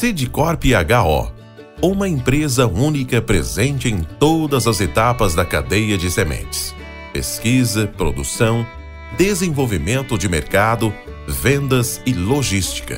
CiD Corp H.O., uma empresa única presente em todas as etapas da cadeia de sementes: pesquisa, produção, desenvolvimento de mercado, vendas e logística.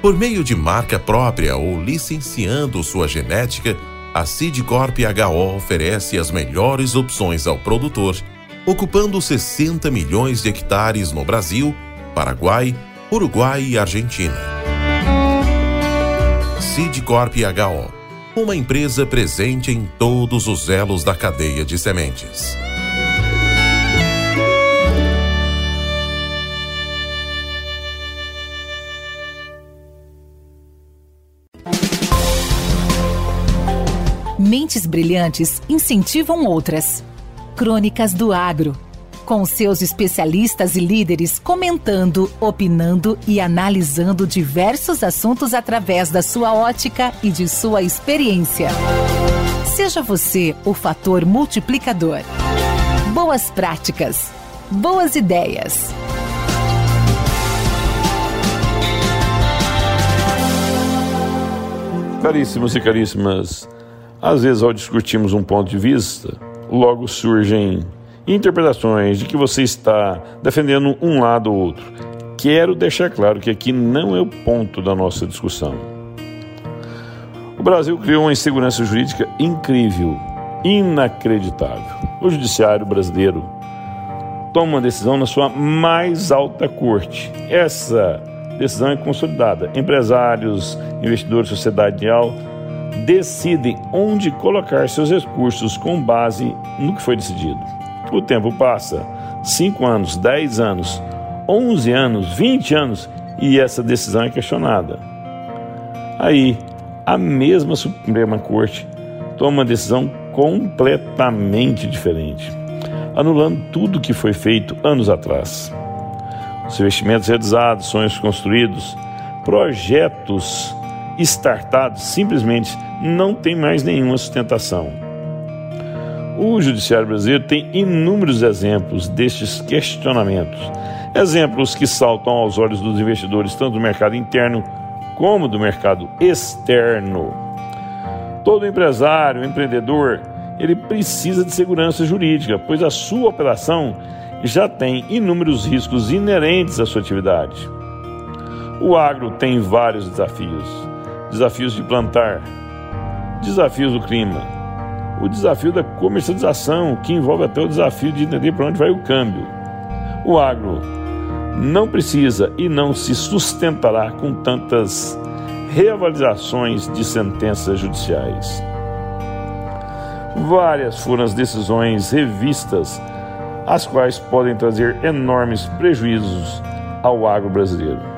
Por meio de marca própria ou licenciando sua genética, a CiD Corp H.O. oferece as melhores opções ao produtor, ocupando 60 milhões de hectares no Brasil, Paraguai, Uruguai e Argentina. CiD Corp H.O., uma empresa presente em todos os elos da cadeia de sementes. Mentes brilhantes incentivam outras. Crônicas do Agro, com seus especialistas e líderes comentando, opinando e analisando diversos assuntos através da sua ótica e de sua experiência. Seja você o fator multiplicador. Boas práticas, boas ideias. Caríssimos e caríssimas, às vezes, ao discutirmos um ponto de vista, logo surgem interpretações de que você está defendendo um lado ou outro. Quero deixar claro que aqui não é o ponto da nossa discussão. O Brasil criou uma insegurança jurídica incrível, inacreditável. O judiciário brasileiro toma uma decisão na sua mais alta corte. Essa decisão é consolidada. Empresários, investidores, sociedade real decidem onde colocar seus recursos com base no que foi decidido. O tempo passa, 5 anos, 10 anos, 11 anos, 20 anos, e essa decisão é questionada. Aí, a mesma Suprema Corte toma uma decisão completamente diferente, anulando tudo que foi feito anos atrás. Os investimentos realizados, sonhos construídos, projetos startados simplesmente não tem mais nenhuma sustentação. O judiciário brasileiro tem inúmeros exemplos destes questionamentos, exemplos que saltam aos olhos dos investidores tanto do mercado interno como do mercado externo. Todo empresário, empreendedor, ele precisa de segurança jurídica, pois a sua operação já tem inúmeros riscos inerentes à sua atividade. O agro tem vários desafios. Desafios de plantar, desafios do clima, o desafio da comercialização, que envolve até o desafio de entender para onde vai o câmbio. O agro não precisa e não se sustentará com tantas reavaliações de sentenças judiciais. Várias foram as decisões revistas, as quais podem trazer enormes prejuízos ao agro brasileiro.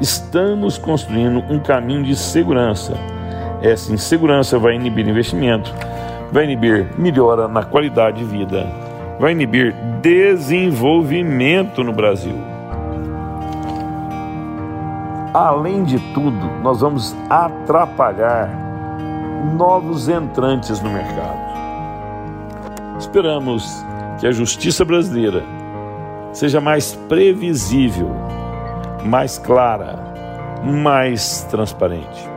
Estamos construindo um caminho de segurança. Essa insegurança vai inibir investimento, vai inibir melhora na qualidade de vida, vai inibir desenvolvimento no Brasil. Além de tudo, nós vamos atrapalhar novos entrantes no mercado. Esperamos que a justiça brasileira seja mais previsível, mais clara, mais transparente.